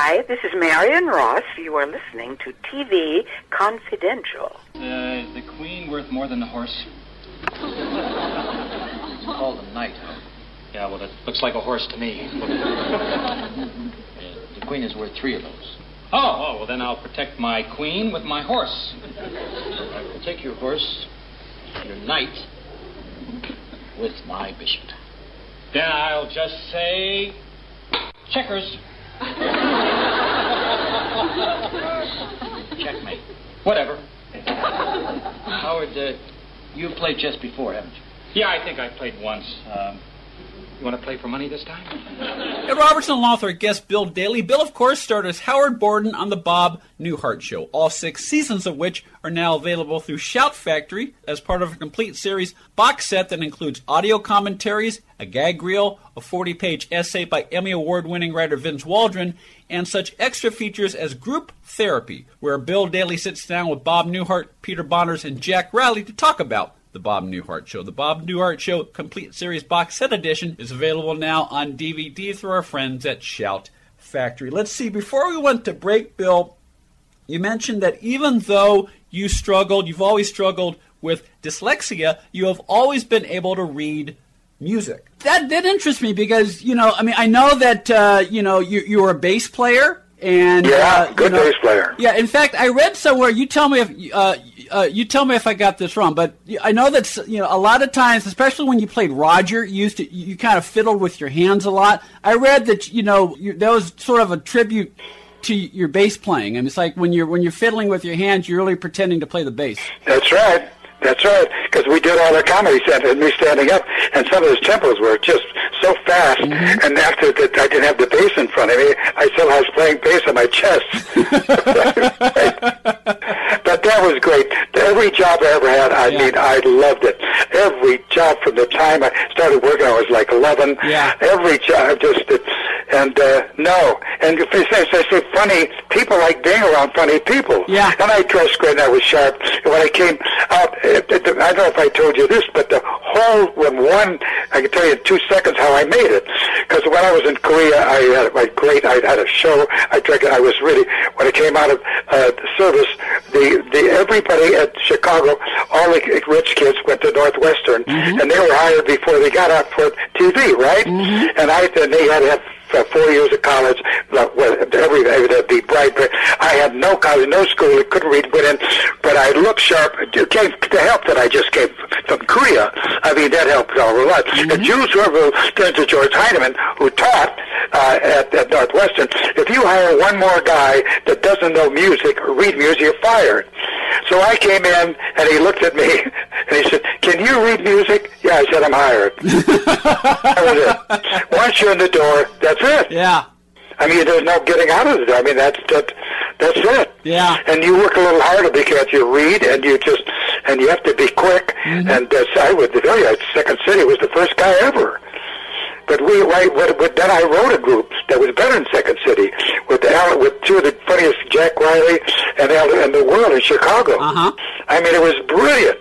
Hi, this is Marion Ross. You are listening to TV Confidential. Is the queen worth more than the horse? Call the knight. Yeah, well, that looks like a horse to me. The queen is worth three of those. Oh, well, then I'll protect my queen with my horse. I will take your horse, your knight, with my bishop. Then I'll just say, checkers. Checkmate. Whatever. Howard, you've played chess before, haven't you? Yeah, I think I played once. You want to play for money this time? Ed Robertson along with our guest Bill Daley. Bill, of course, starred as Howard Borden on the Bob Newhart Show, all 6 seasons of which are now available through Shout Factory as part of a complete series box set that includes audio commentaries, a gag reel, a 40-page essay by Emmy Award-winning writer Vince Waldron, and such extra features as Group Therapy, where Bill Daley sits down with Bob Newhart, Peter Bonners, and Jack Riley to talk about The Bob Newhart Show. The Bob Newhart Show Complete Series Box Set Edition is available now on DVD through our friends at Shout Factory. Let's see, before we went to break, Bill, you mentioned that even though you struggled, you've always struggled with dyslexia, you have always been able to read music. That did interest me because, you know, I mean, I know that, you know, you were a bass player. And, yeah, good bass player. Yeah, in fact, I read somewhere. You tell me if you tell me if I got this wrong, but I know that you know a lot of times, especially when you played Roger, you kind of fiddled with your hands a lot. I read that you know that was sort of a tribute to your bass playing. I mean, it's like when you're fiddling with your hands, you're really pretending to play the bass. That's right. That's right, because we did all the comedy set and me standing up, and some of those tempos were just so fast, mm-hmm. and after that I didn't have the bass in front of me, I still was playing bass on my chest. But that was great. Every job I ever had, I mean, I loved it. Every job from the time I started working, I was like 11. Yeah. Every job, and I say funny people like being around funny people. Yeah. And I dressed great and I was sharp. When I came out, I don't know if I told you this, but the whole I can tell you in 2 seconds how I made it. Because when I was in Korea, I had a show. I was really, when I came out of service, everybody at Chicago, all the rich kids went to Northwestern, mm-hmm. and they were hired before they got out for TV, right? Mm-hmm. And they had to have 4 years of college, I had no college, no school, I couldn't read, but I looked sharp. It came the help that I just gave from Korea. I mean, that helped a lot. Mm-hmm. And Jules River turned to George Heinemann, who taught at Northwestern. If you hire one more guy that doesn't know music or read music, you're fired. So I came in, and he looked at me, and he said, "Can you read music?" Yeah, I said, "I'm hired." That was it. Once you're in the door, that's it. Yeah. I mean, there's no getting out of it. I mean, that's it. Yeah. And you work a little harder because you read, and you have to be quick. Mm-hmm. And I would tell you, Second City was the first guy ever. But then I wrote a group that was better than Second City with two of the funniest, Jack Riley and the world in Chicago. Uh-huh. I mean, it was brilliant.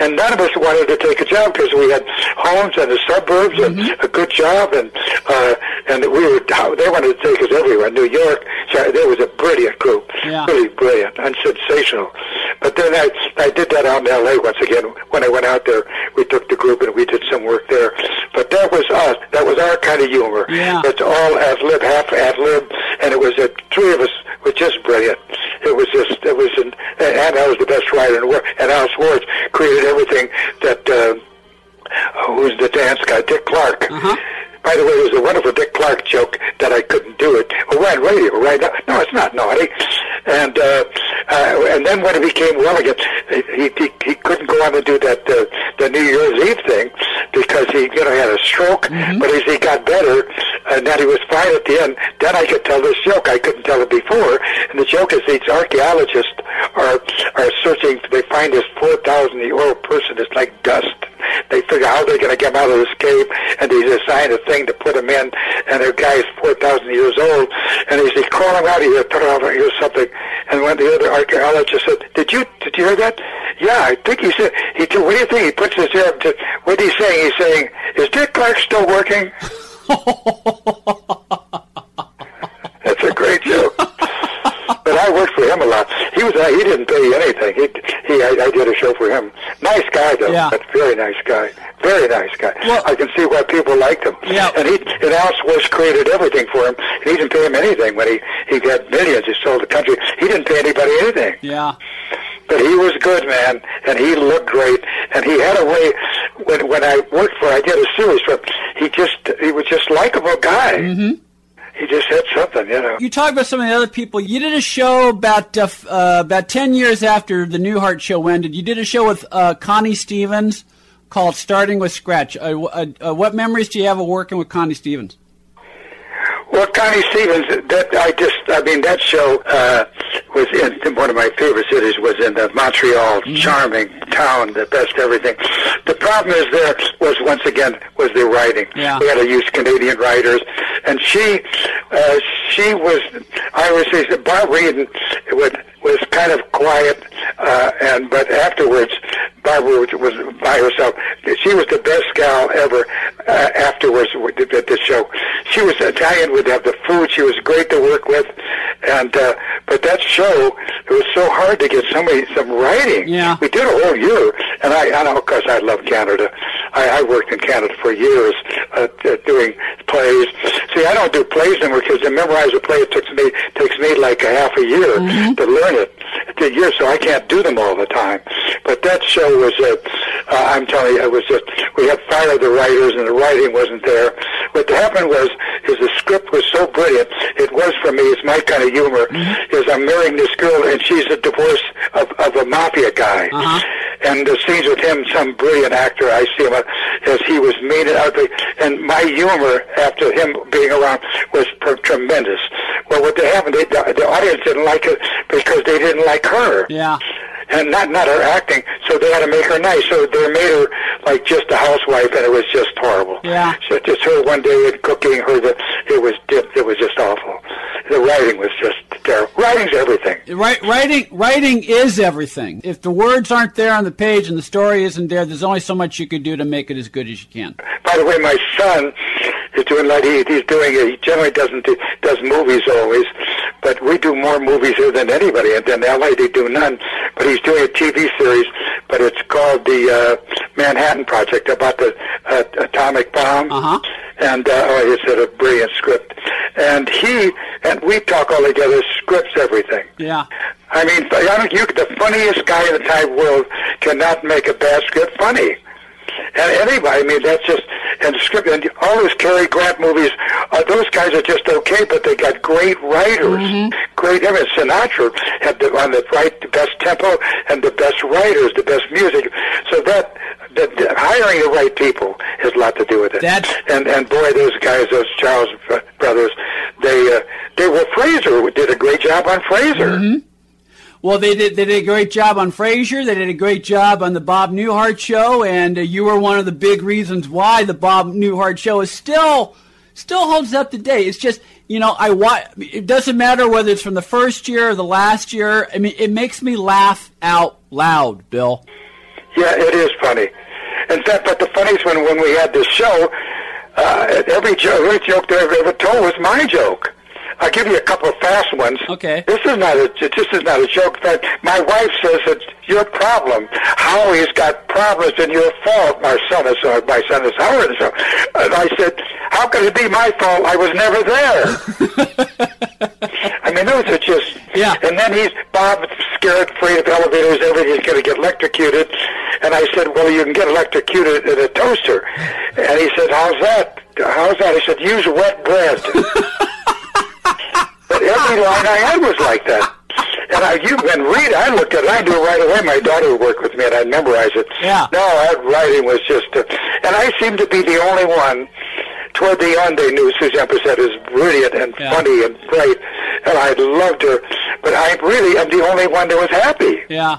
And none of us wanted to take a job because we had homes in the suburbs mm-hmm. and a good job, and they wanted to take us everywhere. New York, so there was a brilliant group, really brilliant and sensational. But then I did that out in L.A. once again. When I went out there, we took the group and we did some work there. But that was us. That was our kind of humor. Yeah. It's all ad-lib, half ad-lib, and it was the three of us were just brilliant. And I was the best writer in the world. And Al Schwartz created everything that, who's the dance guy? Dick Clark. Uh-huh. By the way, there's a wonderful Dick Clark joke that I couldn't do it. Well, we're on radio right now. No, it's not naughty. And then when it became well again, he couldn't go on to do that the New Year's Eve thing because he had a stroke. Mm-hmm. But as he got better, and that he was fine at the end, then I could tell this joke. I couldn't tell it before. And the joke is these archaeologists are searching. They find this 4,000-year-old person. It's like dust. They figure how they're going to get him out of this cave, and they design a thing to put him in, and the guy's 4,000 years old, and he said, "Call him out of here, put him out of here," something. And one of the other archaeologists said, "Did you hear that?" "Yeah, I think he said, what do you think?" He puts his ear up to, what he's saying, "Is Dick Clark still working?" That's a great joke. worked for him a lot. He didn't pay you anything. I did a show for him. Nice guy, though. Yeah. But very nice guy. Very nice guy. Well, I can see why people liked him. Yeah. And Alice Walsh created everything for him. He didn't pay him anything when he got millions. He sold the country. He didn't pay anybody anything. Yeah. But he was good, man, and he looked great, and he had a way. When I worked for, I did a series for him. He was just a likable guy. Mm-hmm. He just had something, you know. You talk about some of the other people. You did a show about 10 years after the Newhart Show ended. You did a show with Connie Stevens called "Starting with Scratch." What memories do you have of working with Connie Stevens? Well, Connie Stevens, that show was in one of my favorite cities, was in the Montreal, charming town, the best everything. The problem is there was the writing. Yeah. We had to use Canadian writers, and she was, I would say, Barbara Eden was kind of quiet, but afterwards, Barbara was by herself. She was the best gal ever afterwards at the show. She was Italian, would have the food. She was great to work with, but that show, it was so hard to get some writing. Yeah. We did a whole year, and I know, of course, I love Canada. I worked in Canada for years doing plays. See, I don't do plays anymore because to memorize a play, it takes me like a half a year to learn it. So I can't do them all the time. But that show was, I'm telling you, it was just, we had fired the writers and the writing wasn't there. What happened was the script was so brilliant. It was, for me, it's my kind of humor, is I'm marrying this girl and she's a divorce of a mafia guy. Uh-huh. And the scenes with him, some brilliant actor, I see him as he was mean and ugly. And my humor after him being around was tremendous. Well, what happened, the audience didn't like it because they didn't like her. Yeah. And not her acting, so they had to make her nice. So they made her like just a housewife, and it was just horrible. Yeah. So just her one day and cooking her, it was just awful. The writing was just terrible. Writing's everything. Right, writing is everything. If the words aren't there on the page and the story isn't there, there's only so much you can do to make it as good as you can. By the way, my son is doing like he's doing it. He generally does movies always, but we do more movies here than anybody. And in L.A. they do none, but he's doing a TV series, but it's called the Manhattan Project, about the atomic bomb. Uh-huh. And it's a brilliant script. And we talk all together, scripts everything. Yeah. I mean, the funniest guy in the entire world cannot make a bad script funny. And anybody, I mean, that's just, and the script, and all those Cary Grant movies, those guys are just okay, but they got great writers. Mm-hmm. Great, I mean, Sinatra had the best tempo and the best writers, the best music. So that hiring the right people has a lot to do with it. And boy, those guys, those Charles Brothers, they were Frasier, did a great job on Frasier. Mm-hmm. Well, they did a great job on Frasier. They did a great job on the Bob Newhart Show, and you were one of the big reasons why the Bob Newhart Show is still holds up today. It's just, you know, it doesn't matter whether it's from the first year or the last year. I mean, it makes me laugh out loud, Bill. Yeah, it is funny. In fact, but the funniest one, when we had this show, every joke they ever told was my joke. I'll give you a couple of fast ones. Okay. This is not a joke. In fact, my wife says it's your problem. Howie's got problems and your fault. My son is Howard. And I said, how could it be my fault? I was never there. I mean, those are just... Yeah. And then Bob's scared, afraid of elevators, everything's going to get electrocuted. And I said, well, you can get electrocuted in a toaster. And he said, how's that? I said, use wet bread. But every line I had was like that. And I looked at it, I knew right away. My daughter would work with me, and I'd memorize it. Yeah. No, that writing was just... and I seemed to be the only one. Toward the end, they knew Suzanne Pleshette is brilliant and funny and great, and I loved her. But I really am the only one that was happy. Yeah.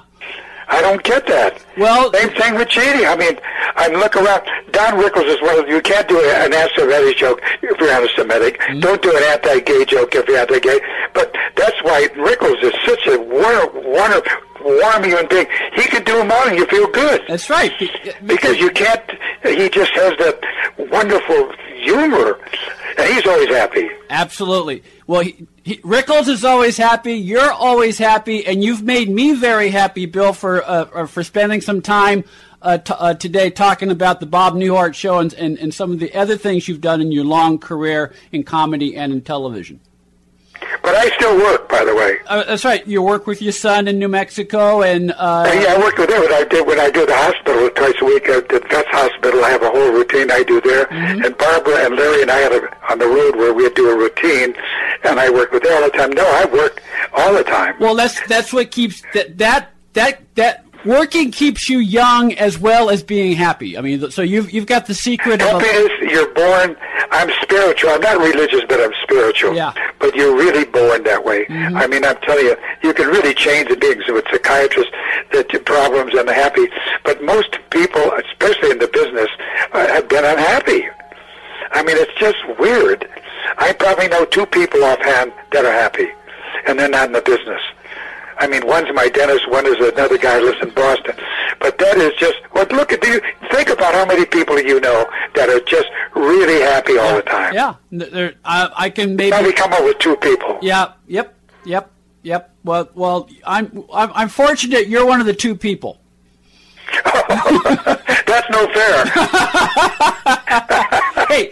I don't get that. Well, same thing with cheating. I mean, I look around. Don Rickles is one of you can't do an anti-Semitic joke if you're anti-Semitic. Mm-hmm. Don't do an anti-gay joke if you're anti-gay. But that's why Rickles is such a warm human being. He can do them all and you feel good. That's right. Because you can't. He just has that wonderful humor, and he's always happy. Absolutely. Well, he, Rickles is always happy. You're always happy, and you've made me very happy, Bill, for spending some time today talking about the Bob Newhart Show and some of the other things you've done in your long career in comedy and in television. But I still work, by the way. That's right. You work with your son in New Mexico, and yeah, I worked with him. When I do the hospital twice a week at the Vets Hospital, I have a whole routine I do there. Mm-hmm. And Barbara and Larry and I had on the road where we'd do a routine, and I worked with them all the time. No, I worked all the time. Well, that's what keeps that working keeps you young as well as being happy. I mean, so you've got the secret. Happiness, you're born. I'm spiritual. I'm not religious, but I'm spiritual. Yeah. But you're really born that way. Mm-hmm. I mean, I'm telling you, you can really change the beings with psychiatrists, that your problems and the happy. But most people, especially in the business, have been unhappy. I mean, it's just weird. I probably know two people offhand that are happy, and they're not in the business. I mean, one's my dentist, one is another guy who lives in Boston. But that is just, well, look at you. Think about how many people you know that are just really happy all the time. Yeah, I can maybe... Probably come up with two people. Yeah, yep. Well, I'm fortunate you're one of the two people. That's no fair. hey.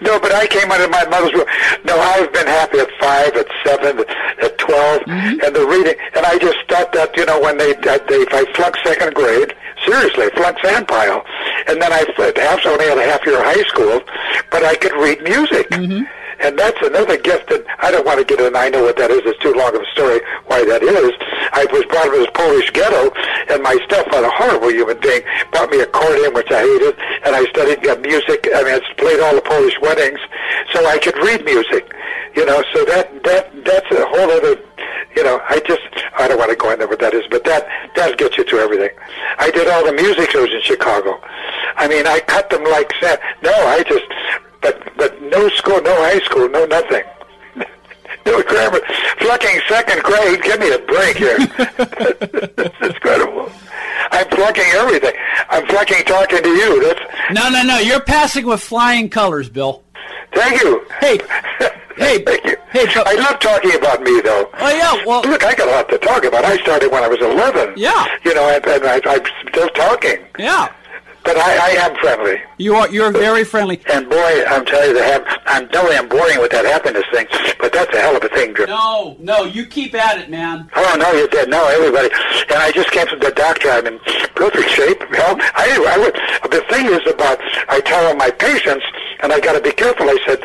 No, but I came out of my mother's room. No, I've been happy at 5, at 7, at 12, mm-hmm. and the reading. And I just thought that, you know, when if I flunked second grade, seriously, flunked Sandpile, and then I only had a half year of high school, but I could read music. Mm-hmm. And that's another gift that I don't want to get in. I know what that is. It's too long of a story why that is. I was brought up in this Polish ghetto, and my stepfather, a horrible human being, bought me accordion, which I hated, and I studied music. I mean, I played all the Polish weddings, so I could read music. You know, so that's a whole other... You know, I don't want to go into what that is, but that gets you to everything. I did all the music shows in Chicago. I mean, I cut them like sand. No, I just... But no school, no high school, no nothing. No grammar. Flunking second grade, give me a break here. It's incredible. I'm flunking everything. I'm flunking talking to you. No. You're passing with flying colors, Bill. Thank you. Hey. Thank you. Hey, Bill. I love talking about me, though. Oh, yeah, well... Look, I got a lot to talk about. I started when I was 11. Yeah. You know, and I'm still talking. Yeah. But I am friendly. You're very friendly. And boy, I'm telling you, I'm totally boring with that happiness thing, but that's a hell of a thing. No, you keep at it, man. Oh, no, you did. No, everybody. And I just came from the doctor. I'm in perfect shape. Well, the thing is about, I tell all my patients, and I got to be careful, I said,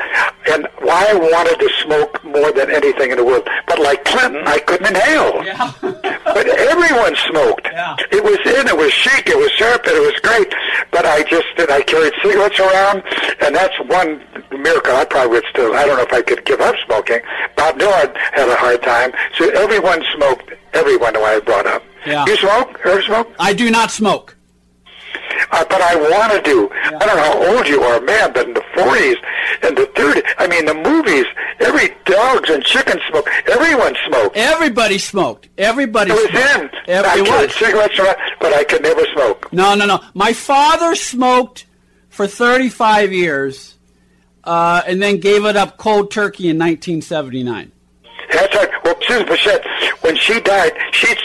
and why I wanted to smoke more than anything in the world. But like Clinton, I couldn't inhale. Yeah. But everyone smoked. Yeah. It was in, it was chic, it was sharp, it was great. But I carried cigarettes around, and that's one miracle. I probably would still, I don't know if I could give up smoking. Bob Newhart had a hard time, so everyone smoked, everyone who I brought up. Yeah. You smoke? Ever smoke? I do not smoke. But I want to do. Yeah. I don't know how old you are, man, but in the 40s and the 30s, I mean, the movies, every dogs and chicken smoke. Everyone smoked. Everybody smoked. Everybody smoked. It was smoked. I carried cigarettes around, but I could never smoke. No. My father smoked for 35 years and then gave it up cold turkey in 1979. That's right. Well, Susan Pleshette, when she died, she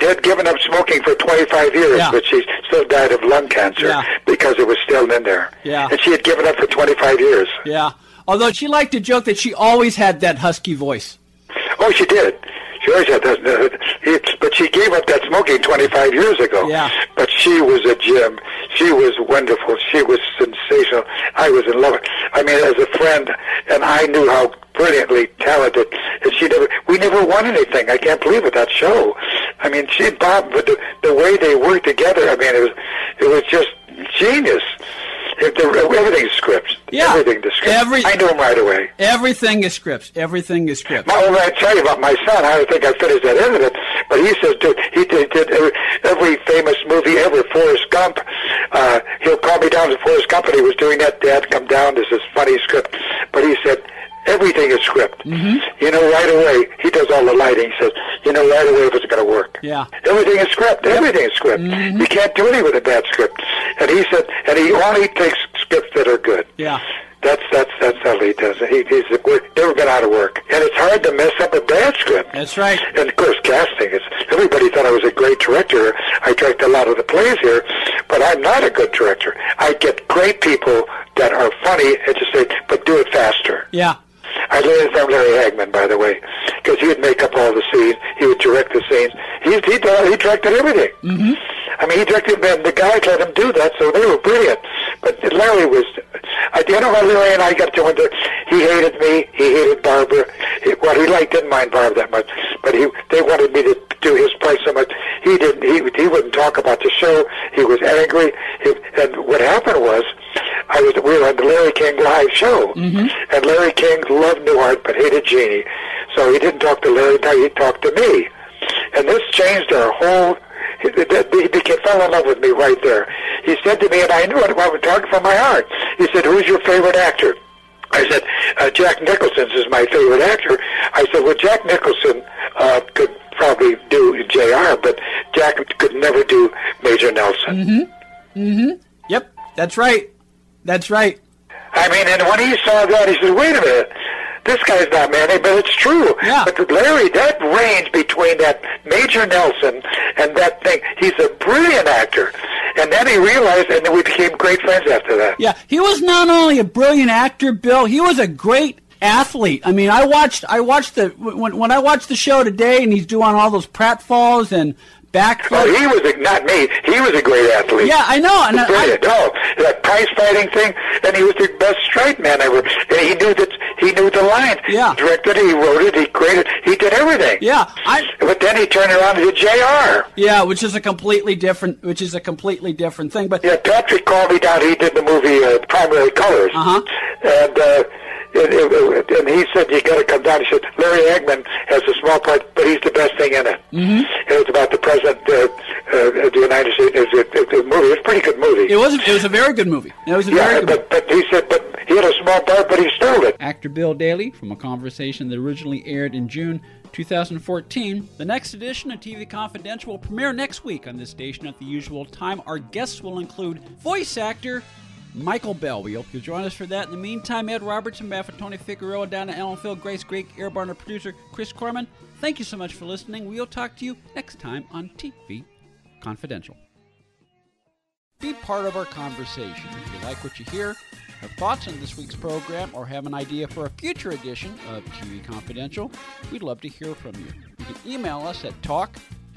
had given up smoking for 25 years, yeah. But she still died of lung cancer because it was still in there. Yeah. And she had given up for 25 years. Yeah. Although she liked to joke that she always had that husky voice. Oh, she did. She always had that. But she gave up that smoking 25 years ago. Yeah. But she was a gem. She was wonderful. She was sensational. I was in love with her. I mean, as a friend, and I knew how brilliantly talented, and we never won anything. I can't believe it, that show. I mean, she and Bob, but the way they worked together, I mean, it was just genius. Everything's scripts. Yeah. Everything is scripts. I knew him right away. Everything is scripts. Everything is scripts. Well, I tell you about my son. I don't think I finished that end of it, but he says, dude, he did every famous movie ever. Forrest Gump. He'll call me down to Forrest Gump, and he was doing that. Dad, come down. This is funny script. But he said, everything is script. Mm-hmm. You know, right away, he does all the lighting. He says, you know, right away, if it's going to work. Yeah. Everything is script. Yep. Everything is script. Mm-hmm. You can't do anything with a bad script. And he said, and he only takes scripts that are good. Yeah. That's how he does it. He's never been out of work, and it's hard to mess up a bad script. That's right. And of course, casting is. Everybody thought I was a great director. I direct a lot of the plays here, but I'm not a good director. I get great people that are funny and just say, "But do it faster." Yeah. I learned from Larry Hagman, by the way, because he would make up all the scenes. He would direct the scenes. He directed everything. Mm-hmm. I mean, he directed, and the guys let him do that, so they were brilliant. But Larry was, you know how Larry and I got to wonder, he hated me, he hated Barbara. He liked, didn't mind Barbara that much, but they wanted me to do his play so much. He didn't, he wouldn't talk about the show. He was angry. And what happened was, we were on the Larry King live show, mm-hmm. and Larry King loved Newhart but hated Jeannie. So he didn't talk to Larry, he talked to me. And this changed our whole... He fell in love with me right there. He said to me, and I knew it, I was talking from my heart. He said, "Who's your favorite actor?" I said, "Jack Nicholson is my favorite actor." I said, "Well, Jack Nicholson could probably do J.R., but Jack could never do Major Nelson." Mm-hmm. Mm-hmm. Yep, that's right. That's right. I mean, and when he saw that, he said, "Wait a minute. This guy's not Manny," but it's true. Yeah. But Larry, that range between that Major Nelson and that thing, he's a brilliant actor. And then he realized, and then we became great friends after that. Yeah, he was not only a brilliant actor, Bill, he was a great athlete. I mean, I watched I watched the show today, and he's doing all those pratfalls and backflips. Oh, he was not me. He was a great athlete. Yeah, I know. And brilliant. That prize fighting thing, and he was the best straight man ever. And he knew that. He knew the lines. Yeah. He directed it, he wrote it, he created it, he did everything. Yeah. But then he turned around to J.R. Yeah, which is a completely different thing. But yeah, Patrick called me down. He did the movie Primary Colors. Uh-huh. And he said, "You got to come down." He said, "Larry Hagman has a small part, but he's the best thing in it." Mm-hmm. It was about the president of the United States. It was a movie. It was a pretty good movie. It was a very good movie. But he said, but he had a small part, but he stole it. Actor Bill Daly from a conversation that originally aired in June 2014. The next edition of TV Confidential will premiere next week on this station at the usual time. Our guests will include voice actor Michael Bell. We hope you'll join us for that. In the meantime, Ed Robertson, Baffert, Tony Figueroa, Donna Allenfield, Grace Greig, Air Barner, producer Chris Corman. Thank you so much for listening. We'll talk to you next time on TV Confidential. Be part of our conversation. If you like what you hear, have thoughts on this week's program, or have an idea for a future edition of TV Confidential, we'd love to hear from you. You can email us at